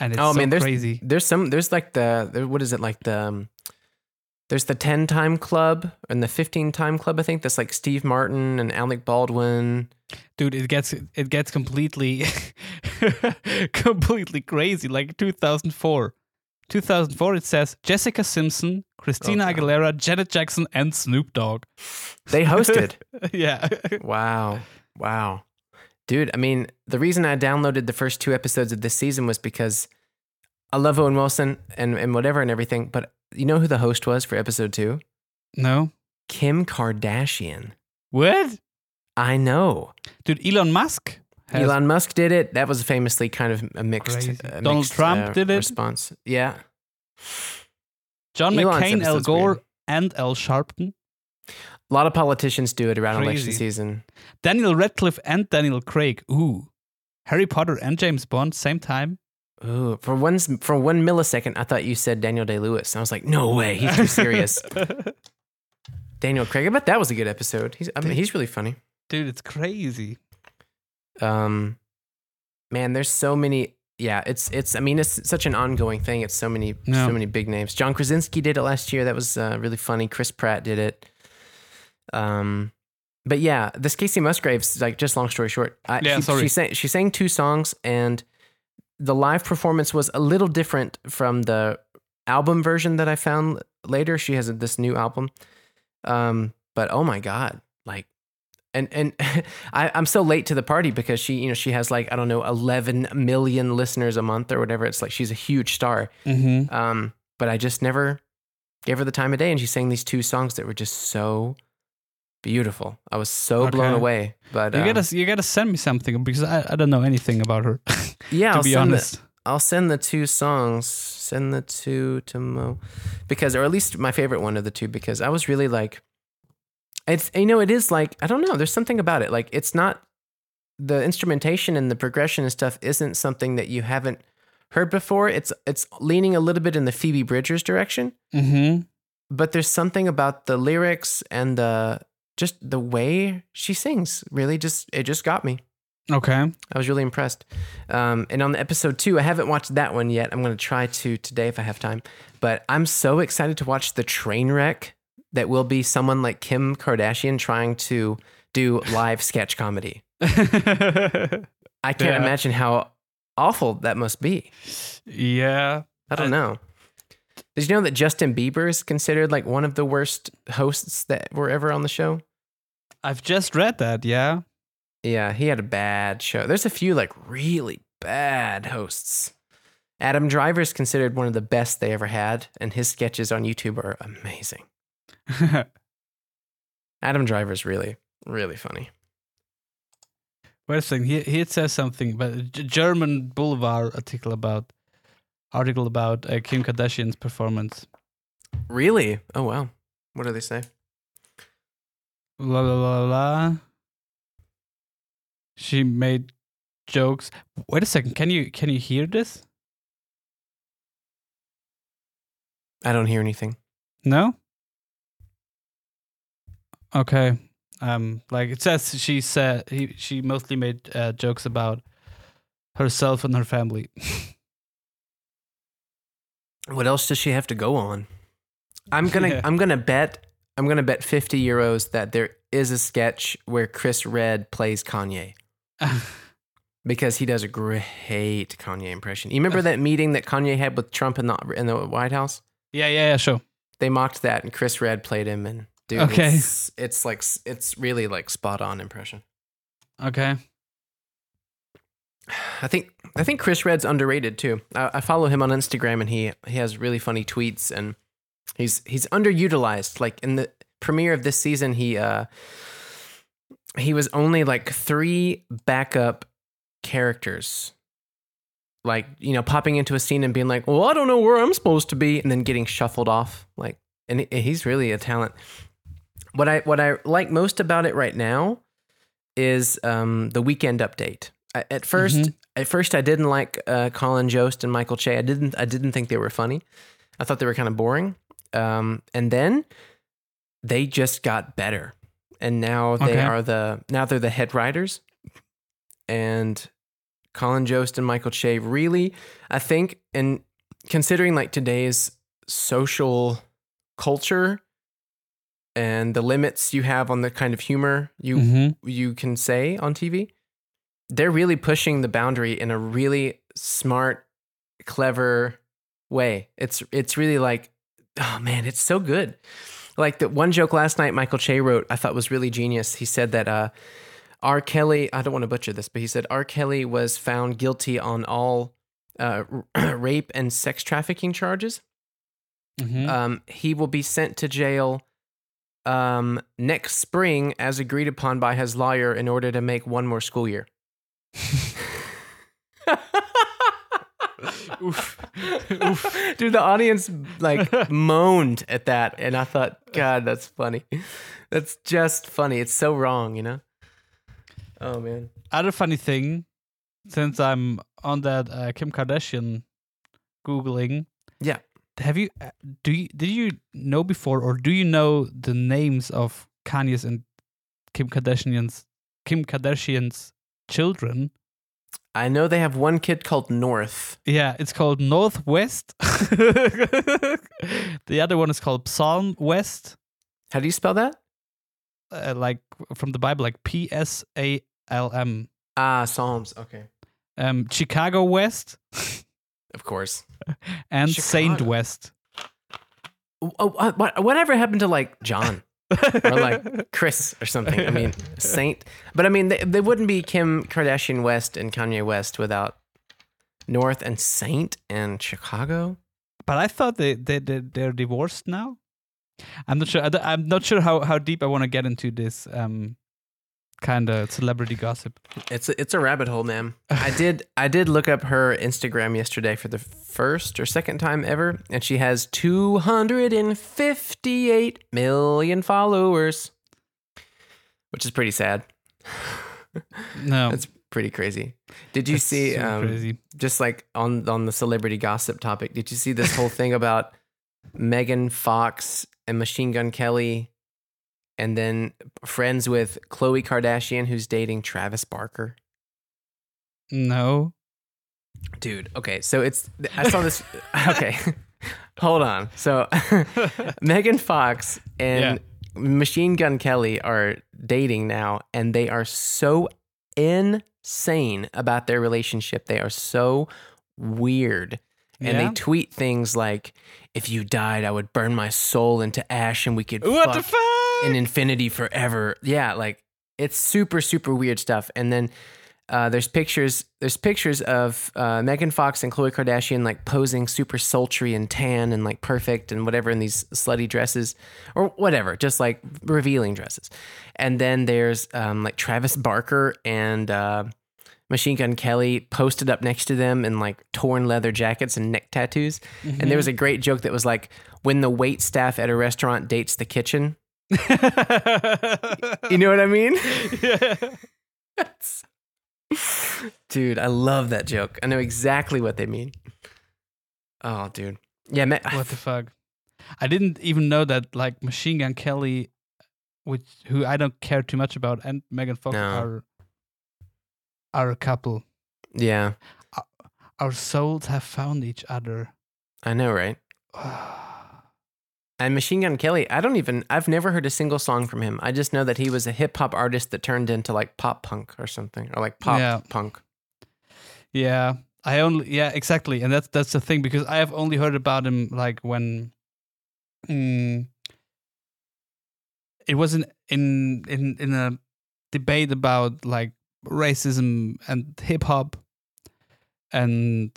and it's crazy. There's the 10-time club and the 15-time club. I think that's like Steve Martin and Alec Baldwin. Dude, it gets completely crazy. Like 2004, it says Jessica Simpson, Christina Aguilera, Janet Jackson, and Snoop Dogg. They hosted. Yeah. Wow. Dude, I mean, the reason I downloaded the first two episodes of this season was because I love Owen Wilson and whatever and everything, but you know who the host was for episode 2? No. Kim Kardashian. What? I know. Dude, Elon Musk did it. That was famously kind of a mixed response. Donald Trump did it. Response. Yeah. John McCain, Al Gore, weird. And Al Sharpton. A lot of politicians do it around election season. Daniel Radcliffe and Daniel Craig. Ooh. Harry Potter and James Bond, same time. Ooh. For one millisecond, I thought you said Daniel Day-Lewis. I was like, no way. He's too serious. Daniel Craig. I bet that was a good episode. He's really funny. Dude, it's crazy. Man, there's so many. Yeah, it's such an ongoing thing. It's so many big names. John Krasinski did it last year. That was really funny. Chris Pratt did it. But yeah, this Kacey Musgraves, like, just long story short, she sang two songs, and the live performance was a little different from the album version that I found later. She has this new album. But oh my God, like, and I'm so late to the party because she has, like, I don't know, 11 million listeners a month or whatever. It's like, she's a huge star. Mm-hmm. But I just never gave her the time of day. And she sang these two songs that were just so beautiful. I was so blown away. But you gotta send me something because I don't know anything about her. Yeah, I'll send the two songs. Send the two to Mo, because, or at least my favorite one of the two, because I was really like, it's, you know, it is like, I don't know. There's something about it. Like, it's not, the instrumentation and the progression and stuff isn't something that you haven't heard before. It's leaning a little bit in the Phoebe Bridgers direction. Mm-hmm. But there's something about the lyrics and just the way she sings. Really, it just got me. Okay. I was really impressed. And on the episode 2, I haven't watched that one yet. I'm going to try to today if I have time. But I'm so excited to watch the train wreck that will be someone like Kim Kardashian trying to do live sketch comedy. I can't imagine how awful that must be. Yeah. I don't know. Did you know that Justin Bieber is considered like one of the worst hosts that were ever on the show? I've just read that, yeah. Yeah, he had a bad show. There's a few like really bad hosts. Adam Driver is considered one of the best they ever had, and his sketches on YouTube are amazing. Adam Driver is really, really funny. Wait a second. He says something about a German Boulevard article about Kim Kardashian's performance. Really? Oh, wow. What do they say? La la la la. She made jokes. Wait a second. Can you hear this? I don't hear anything. No? Okay. Like it says, she said she mostly made jokes about herself and her family. What else does she have to go on? I'm gonna bet 50 euros that there is a sketch where Chris Redd plays Kanye. Because he does a great Kanye impression. You remember that meeting that Kanye had with Trump in the White House? Yeah, sure. They mocked that, and Chris Redd played him, and dude, okay. it's really like spot on impression. Okay. I think Chris Redd's underrated too. I follow him on Instagram, and he has really funny tweets, and he's underutilized. Like in the premiere of this season, he was only like 3 backup characters. Like, you know, popping into a scene and being like, well, I don't know where I'm supposed to be, and then getting shuffled off. Like, and he's really a talent. What I like most about it right now is the Weekend Update. At first, I didn't like Colin Jost and Michael Che. I didn't think they were funny. I thought they were kind of boring. And then they just got better, and now they're the head writers. And Colin Jost and Michael Che really, I think, and considering like today's social culture and the limits you have on the kind of humor you can say on TV, they're really pushing the boundary in a really smart, clever way. It's really like, oh man, it's so good. Like the one joke last night Michael Che wrote, I thought was really genius. He said that R. Kelly, I don't want to butcher this, but he said R. Kelly was found guilty on all rape and sex trafficking charges. Mm-hmm. He will be sent to jail next spring as agreed upon by his lawyer in order to make one more school year. Oof. Dude, the audience like moaned at that, and I thought, God, that's funny. That's just funny. It's so wrong, you know? Oh, man. Other funny thing, since I'm on that Kim Kardashian Googling. Yeah. Did you know before, or do you know the names of Kanye's and Kim Kardashian's children? I know they have one kid called North. Yeah, it's called Northwest. The other one is called Psalm West. How do you spell that? Like from the Bible, like Psalm. Ah, Psalms. Okay. Chicago West. Of course. And Chicago. Saint West. Oh, whatever happened to like John or like Chris or something? I mean, Saint. But I mean, they wouldn't be Kim Kardashian West and Kanye West without North and Saint and Chicago. But I thought they're divorced now. I'm not sure. I'm not sure how deep I want to get into this kind of celebrity gossip. It's a rabbit hole, man. I did look up her Instagram yesterday for the first or second time ever, and she has 258 million followers, which is pretty sad. No, that's pretty crazy. Did you see crazy. Just like on the celebrity gossip topic? Did you see this whole thing about Megan Fox and Machine Gun Kelly, and then friends with Khloe Kardashian, who's dating Travis Barker? No. Dude, okay, so I saw this, okay, hold on. So Megan Fox and Machine Gun Kelly are dating now, and they are so insane about their relationship. They are so weird. And they tweet things like, if you died, I would burn my soul into ash and we could fuck in infinity forever. Yeah, like it's super, super weird stuff. And then There's pictures of Megan Fox and Khloe Kardashian like posing super sultry and tan and like perfect and whatever in these slutty dresses or whatever, just like revealing dresses. And then there's like Travis Barker and Machine Gun Kelly posted up next to them in like torn leather jackets and neck tattoos. Mm-hmm. And there was a great joke that was like, when the wait staff at a restaurant dates the kitchen. You know what I mean? Yeah. Dude, I love that joke. I know exactly what they mean. Oh, dude. Yeah, what the fuck? I didn't even know that like Machine Gun Kelly, who I don't care too much about, and Megan Fox are a couple. Yeah. Our souls have found each other. I know, right? And Machine Gun Kelly, I've never heard a single song from him. I just know that he was a hip hop artist that turned into like pop punk or something, or like pop punk. Yeah, exactly. And that's the thing, because I have only heard about him like when it was in a debate about like racism and hip hop, and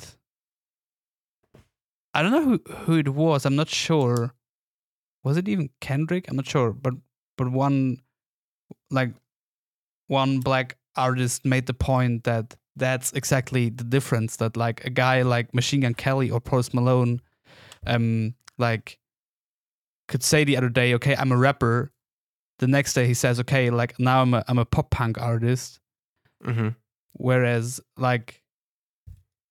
I don't know who it was. I'm not sure. Was it even Kendrick? I'm not sure, but one black artist made the point that that's exactly the difference, that like a guy like Machine Gun Kelly or Post Malone, like could say the other day, okay, I'm a rapper. The next day he says, okay, like now I'm a pop punk artist. Mm-hmm. Whereas like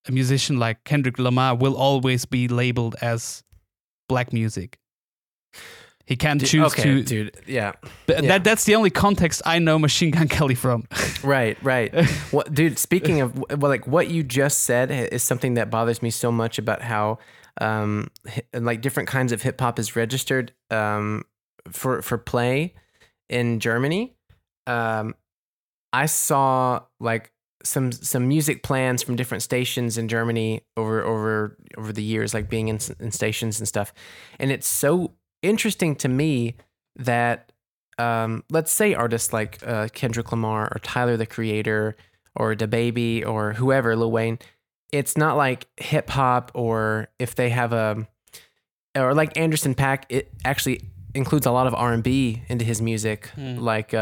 a musician like Kendrick Lamar will always be labeled as black music. He can't choose to. Dude, yeah. That's the only context I know Machine Gun Kelly from. Right. Well, dude, speaking of, like what you just said is something that bothers me so much about how, like different kinds of hip hop is registered, for play in Germany. I saw like some music plans from different stations in Germany over the years, like being in stations and stuff, and it's so interesting to me that, let's say artists like Kendrick Lamar or Tyler the Creator or DaBaby or whoever, Lil Wayne, it's not like hip hop, or if they have or like Anderson .Paak, it actually includes a lot of R&B into his music. Like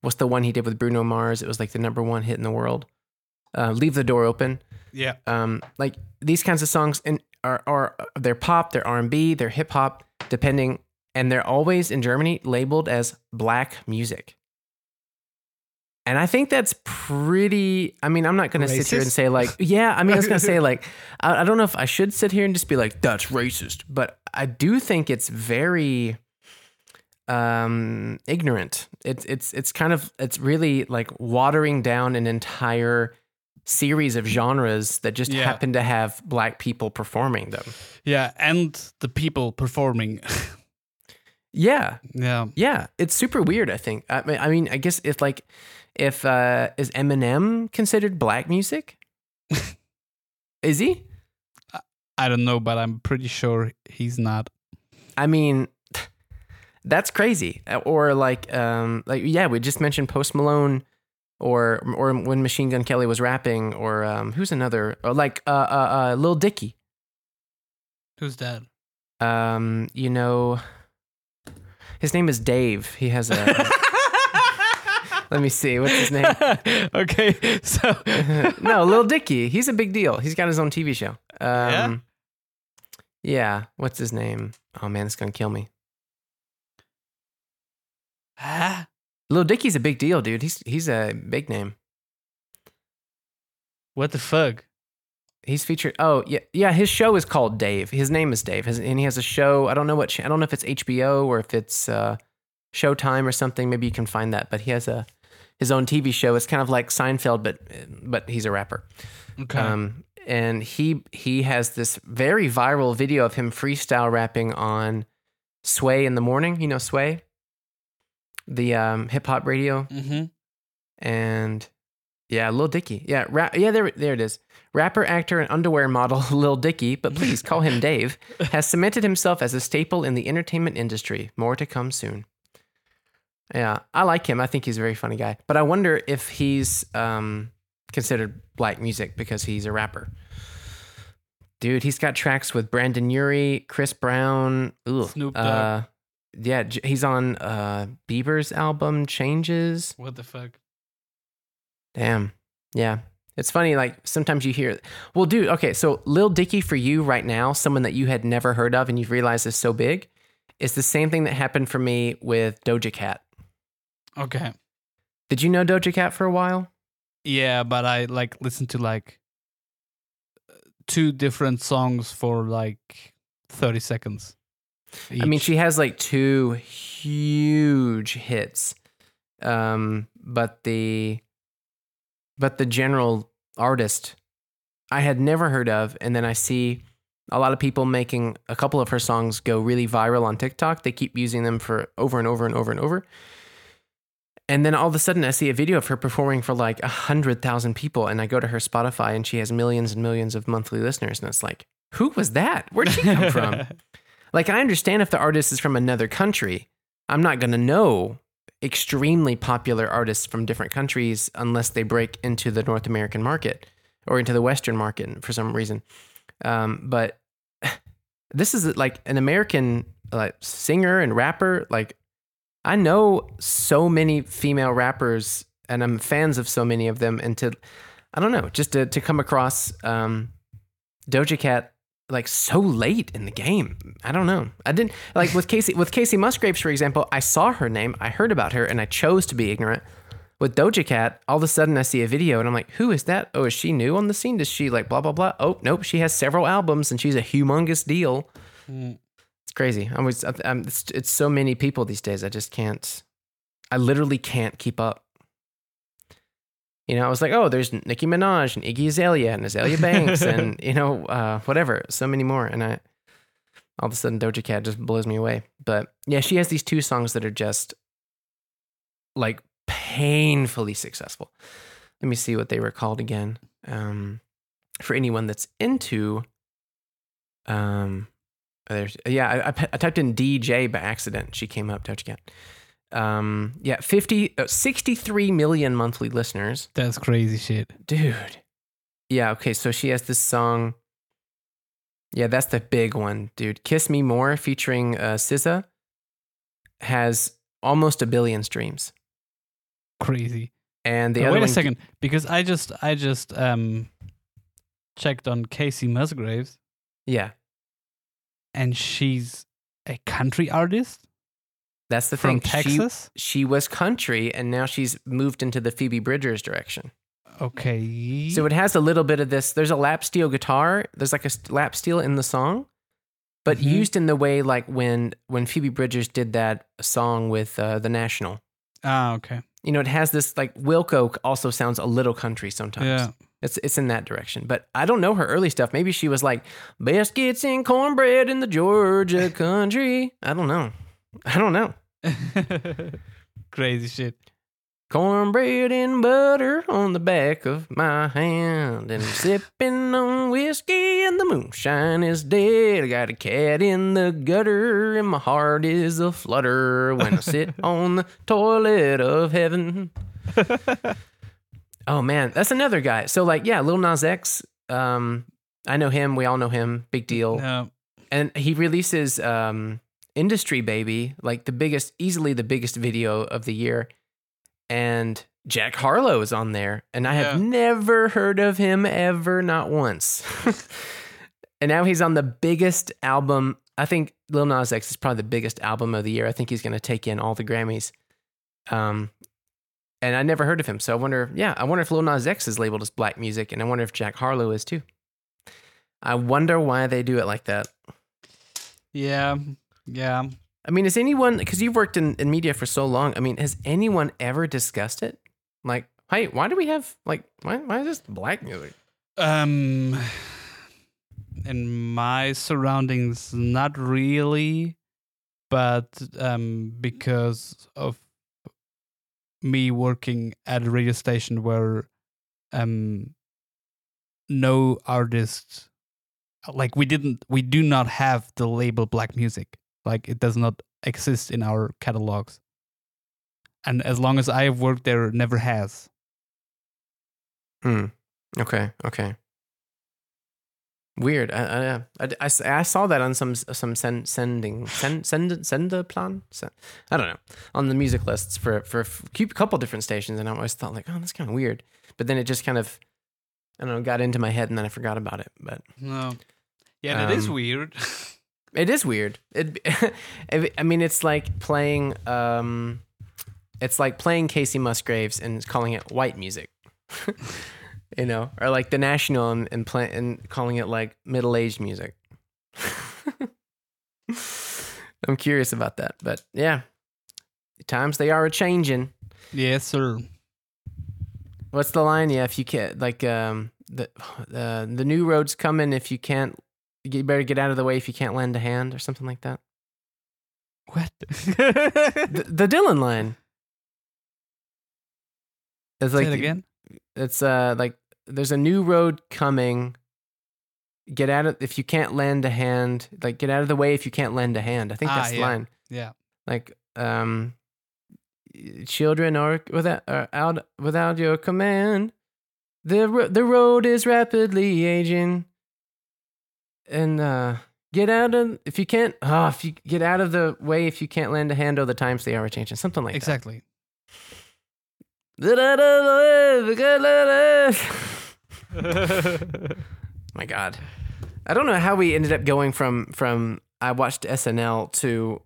what's the one he did with Bruno Mars? It was like the number one hit in the world. Leave the Door Open. Yeah. Like these kinds of songs are they're pop, they're R&B, they're hip hop, depending, and they're always in Germany labeled as black music. And I think that's pretty, I mean, I'm not going to sit here and say like, yeah, I mean, I was going to say like, I don't know if I should sit here and just be like, that's racist, but I do think it's very ignorant. It's really like watering down an entire series of genres that just happen to have black people performing them. Yeah, and the people performing. Yeah. It's super weird, I think. I mean, I guess if is Eminem considered black music? Is he? I don't know, but I'm pretty sure he's not. I mean, that's crazy. Or we just mentioned Post Malone. Or when Machine Gun Kelly was rapping, or who's another? Or like Lil Dicky. Who's that? You know, his name is Dave. He has a. Let me see. What's his name? Okay, so no, Lil Dicky. He's a big deal. He's got his own TV show. Yeah. What's his name? Oh man, it's gonna kill me. Huh? Lil Dicky's a big deal, dude. He's a big name. What the fuck? He's featured. Oh yeah. His show is called Dave. His name is Dave, and he has a show. I don't know if it's HBO or if it's Showtime or something. Maybe you can find that. But he has his own TV show. It's kind of like Seinfeld, but he's a rapper. Okay. And he has this very viral video of him freestyle rapping on Sway in the morning. You know Sway? The hip hop radio. Mm-hmm. And yeah, Lil Dicky. Yeah, there it is. Rapper, actor, and underwear model Lil Dicky, but please call him Dave, has cemented himself as a staple in the entertainment industry. More to come soon. Yeah, I like him. I think he's a very funny guy. But I wonder if he's considered black music because he's a rapper. Dude, he's got tracks with Brandon Urie, Chris Brown, Snoop Dogg. Yeah, he's on Bieber's album, Changes. What the fuck? Damn. Yeah. It's funny, like, sometimes you hear... Well, dude, okay, so Lil Dicky for you right now, someone that you had never heard of and you've realized is so big, is the same thing that happened for me with Doja Cat. Okay. Did you know Doja Cat for a while? Yeah, but I, like, listened to, like, two different songs for, like, 30 seconds each. I mean, she has, like, two huge hits, but the general artist I had never heard of. And then I see a lot of people making a couple of her songs go really viral on TikTok. They keep using them for over and over and over and over. And then all of a sudden I see a video of her performing for like 100,000 people. And I go to her Spotify and she has millions and millions of monthly listeners. And it's like, who was that? Where'd she come from? Like, I understand if the artist is from another country, I'm not going to know extremely popular artists from different countries unless they break into the North American market or into the Western market for some reason. But this is like an American singer and rapper. Like, I know so many female rappers and I'm fans of so many of them. And to come across Doja Cat like so late in the game. I don't know. I didn't like with Kacey Musgraves, for example, I saw her name, I heard about her and I chose to be ignorant. With Doja Cat, all of a sudden I see a video and I'm like, who is that? Oh, is she new on the scene? Does she like blah, blah, blah? Oh, nope. She has several albums and she's a humongous deal. Mm. It's crazy. It's so many people these days. I literally can't keep up. You know, I was like, oh, there's Nicki Minaj and Iggy Azalea and Azalea Banks and, you know, whatever. So many more. And all of a sudden, Doja Cat just blows me away. But yeah, she has these two songs that are just like painfully successful. Let me see what they were called again. For anyone that's into... I typed in DJ by accident. She came up, Doja Cat. 63 million monthly listeners. That's crazy shit. Dude. Yeah, okay, so she has this song. Yeah, that's the big one, dude. Kiss Me More featuring SZA has almost 1 billion streams. Crazy. And the other one... Wait a second, because I just checked on Kacey Musgraves. Yeah. And she's a country artist? That's the thing. From Texas? She was country, and now she's moved into the Phoebe Bridgers direction. Okay. So it has a little bit of this. There's a lap steel guitar. There's like a lap steel in the song, but used in the way like when Phoebe Bridgers did that song with The National. Ah, okay. You know, it has this like Wilco also sounds a little country sometimes. Yeah. It's in that direction. But I don't know her early stuff. Maybe she was like, biscuits and cornbread in the Georgia country. I don't know. Crazy shit. Cornbread and butter on the back of my hand, and I'm sipping on whiskey and the moonshine is dead. I got a cat in the gutter and my heart is a flutter when I sit on the toilet of heaven. Oh man, that's another guy. So like, yeah, Lil Nas X. I know him. We all know him. Big deal. No. And he releases Industry Baby, like easily the biggest video of the year. And Jack Harlow is on there. And I have never heard of him ever, not once. And now he's on the biggest album. I think Lil Nas X is probably the biggest album of the year. I think he's going to take in all the Grammys. And I never heard of him. So I wonder if Lil Nas X is labeled as black music. And I wonder if Jack Harlow is too. I wonder why they do it like that. Yeah. Yeah. I mean, has anyone, because you've worked in media for so long, I mean, has anyone ever discussed it? Like, hey, why do we have, like, why is this black music? In my surroundings, not really, but because of me working at a radio station where no artists, like, we do not have the label black music. Like, it does not exist in our catalogs. And as long as I have worked there, it never has. Okay. Weird. I saw that on some sender plan. I don't know, on the music lists for a couple different stations, and I always thought like, oh, that's kind of weird. But then it just kind of, I don't know, got into my head, and then I forgot about it. But no, yeah, that is weird. It is weird. I mean, it's like playing Kacey Musgraves and calling it white music. You know, or like The National and calling it like middle-aged music. I'm curious about that, but yeah, the times they are a-changing. Yes, sir. What's the line? Yeah, if you can't, like, the new road's coming. If you can't, you better get out of the way if you can't lend a hand, or something like that. What? the Dylan line. It's like, say it again? It's like, there's a new road coming. Get out of if you can't lend a hand. Like, get out of the way if you can't lend a hand. I think that's the line. Yeah. Like, children are out without your command. The road is rapidly aging. And get out of if you can't. Oh, if you get out of the way if you can't lend a hand. Or the times they are changing. Something like that. Exactly. My God, I don't know how we ended up going from I watched SNL to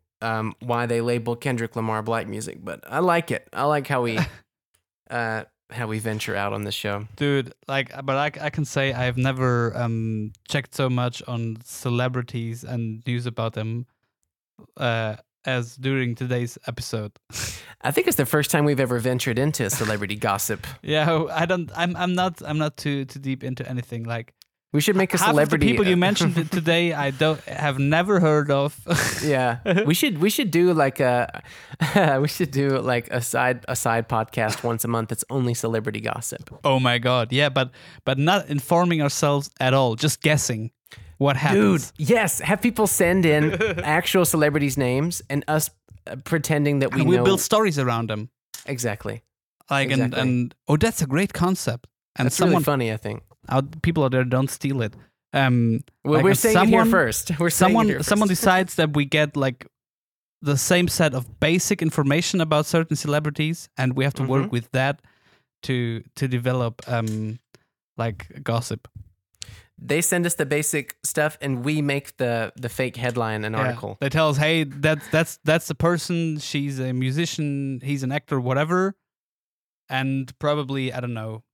why they labeled Kendrick Lamar black music, but I like it. I like how we venture out on this show, dude. Like, but I can say I've never checked so much on celebrities and news about them as during today's episode. I think it's the first time we've ever ventured into celebrity gossip. Yeah, I'm not too deep into anything. Like, we should make a celebrity. Half of the people you mentioned today, I have never heard of. Yeah, we should do like a side podcast once a month that's only celebrity gossip. Oh my God, yeah, but not informing ourselves at all, just guessing. What happens? Dude, yes. Have people send in actual celebrities' names and us pretending that we know. We build stories around them. Exactly. Like, exactly. And that's a great concept. And that's someone really funny, I think. People out there, don't steal it. Well, like we're saying someone, it here first. We're someone, saying it here first. Someone decides that we get like the same set of basic information about certain celebrities, and we have to work with that to develop like gossip. They send us the basic stuff, and we make the fake headline and article. They tell us, "Hey, that's the person. She's a musician. He's an actor, whatever." And probably, I don't know.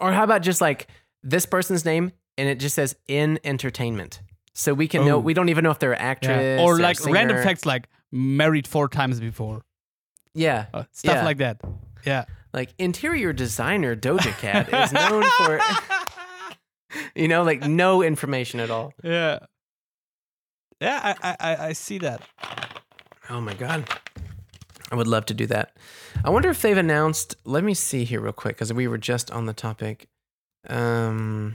Or how about just like this person's name, and it just says in entertainment, so we can know. We don't even know if they're an actress or like singer. Random facts, like married 4 times before. Yeah, stuff like that. Yeah, like interior designer Doja Cat is known for. You know, like no information at all. Yeah. Yeah, I see that. Oh my God. I would love to do that. I wonder if they've announced, let me see here real quick, because we were just on the topic. Let's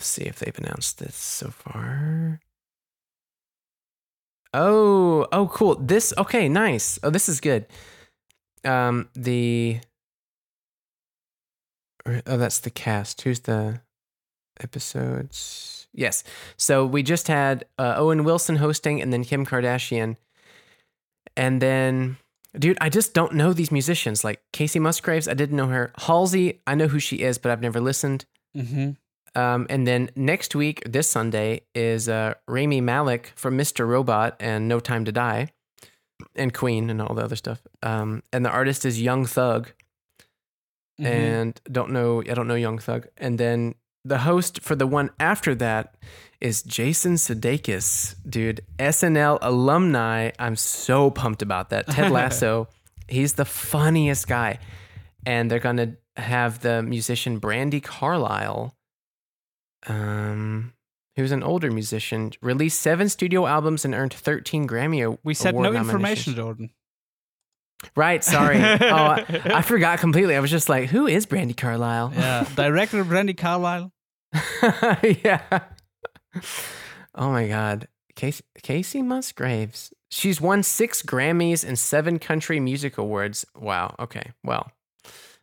see if they've announced this so far. Oh, cool. Okay, nice. Oh, this is good. That's the cast. Who's the episodes? Yes. So we just had Owen Wilson hosting, and then Kim Kardashian. And then, dude, I just don't know these musicians. Like Kacey Musgraves, I didn't know her. Halsey, I know who she is, but I've never listened. Mm-hmm. And then next week, this Sunday, is Rami Malek from Mr. Robot and No Time to Die, and Queen and all the other stuff. And the artist is Young Thug. Mm-hmm. And I don't know Young Thug. And then the host for the one after that is Jason Sudeikis, dude, SNL alumni. I'm so pumped about that. Ted Lasso, he's the funniest guy. And they're gonna have the musician Brandi Carlile, who's an older musician, released 7 studio albums and earned 13 Grammy Award. We said no information, Jordan. Right, sorry. I forgot completely. I was just like, who is Brandi Carlile? Yeah, director Brandi Carlile. Yeah. Oh my God. Kacey Musgraves. She's won 6 Grammys and 7 country music awards. Wow. Okay. Well,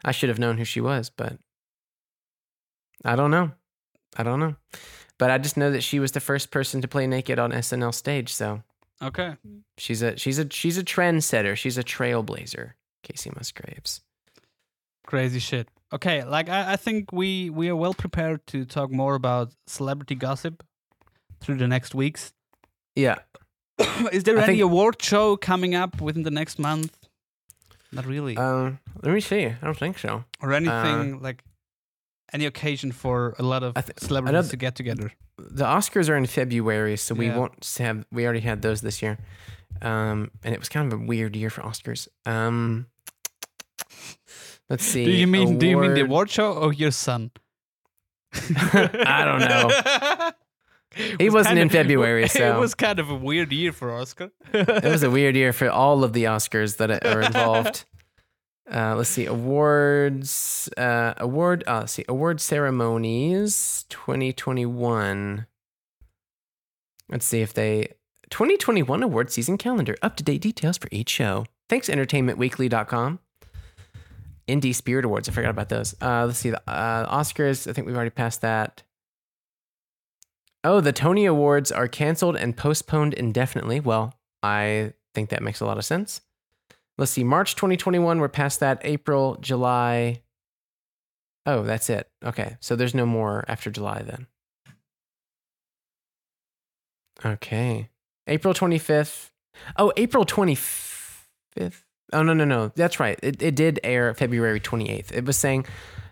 I should have known who she was, but I don't know. But I just know that she was the first person to play naked on SNL stage. So okay, she's a trendsetter. She's a trailblazer. Kacey Musgraves. Crazy shit. Okay, like I think we are well prepared to talk more about celebrity gossip through the next weeks. Yeah. Is there any award show coming up within the next month? Not really. Let me see. I don't think so. Or anything like any occasion for a lot of celebrities to get together. The Oscars are in February, so we won't have. We already had those this year, and it was kind of a weird year for Oscars. Let's see. Do you mean the award show or your son? I don't know. He wasn't in February, so it was kind of a weird year for Oscar. It was a weird year for all of the Oscars that are involved. Let's see, awards, award ceremonies 2021. Let's see if 2021 award season calendar, up to date details for each show. Thanks, entertainmentweekly.com. Indie Spirit Awards, I forgot about those. Let's see, the Oscars, I think we've already passed that. Oh, the Tony Awards are canceled and postponed indefinitely. Well, I think that makes a lot of sense. Let's see, March 2021, we're past that. April, July. Oh, that's it. Okay, so there's no more after July then. Okay. April 25th. Oh, April 25th. Oh, no. That's right. It did air February 28th. It was saying...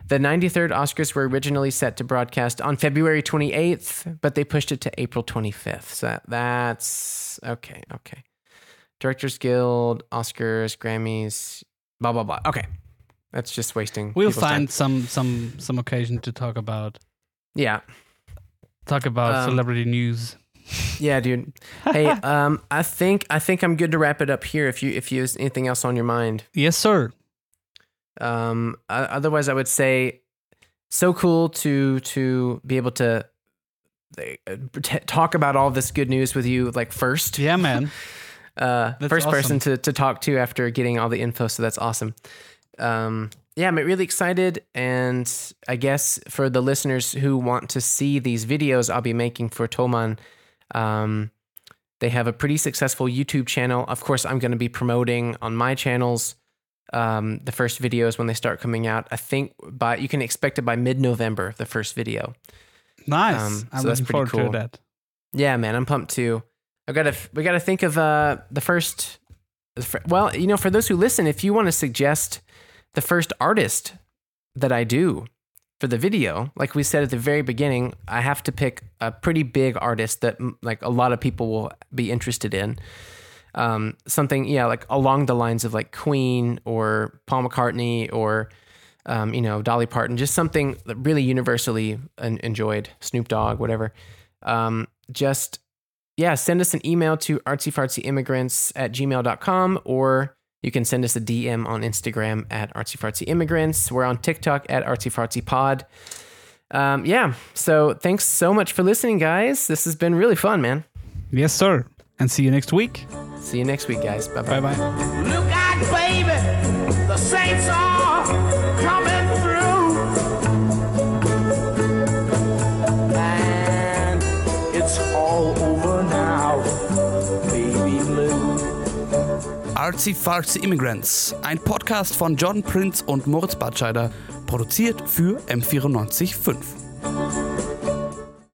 The 93rd Oscars were originally set to broadcast on February 28th, but they pushed it to April 25th. So that's... Okay. Directors Guild, Oscars, Grammys, blah, blah, blah. Okay. That's just wasting people's time. We'll find some occasion to talk about... Yeah. Talk about celebrity news. Yeah, dude. Hey, I think I'm good to wrap it up here if you have anything else on your mind. Yes, sir. Otherwise I would say so cool to be able to talk about all this good news with you, like first. Yeah, man. First awesome. Person to talk to after getting all the info. So that's awesome. Yeah, I'm really excited. And I guess for the listeners who want to see these videos I'll be making for Thomann, they have a pretty successful YouTube channel. Of course, I'm going to be promoting on my channels. The first videos when they start coming out, I think you can expect it by mid-November, the first video. Nice. I'm so looking forward to that. Yeah, man, I'm pumped too. We gotta think of the first. Well, you know, for those who listen, if you want to suggest the first artist that I do for the video, like we said at the very beginning, I have to pick a pretty big artist that like a lot of people will be interested in. Something, yeah, like along the lines of like Queen or Paul McCartney or, you know, Dolly Parton, just something that really universally enjoyed, Snoop Dogg, whatever. Send us an email to artsyfartsyimmigrants@gmail.com, or you can send us a DM on Instagram @artsyfartsyimmigrants. We're on TikTok @artsyfartsypod. So thanks so much for listening, guys. This has been really fun, man. Yes, sir. And see you next week. See you next week, guys. Bye-bye. Bye-bye. Look out, baby. The saints are coming through. And it's all over now, baby blue. Artsy Fartsy Immigrants. Ein Podcast von Jordan Prince und Moritz Batscheider. Produziert für M94.5.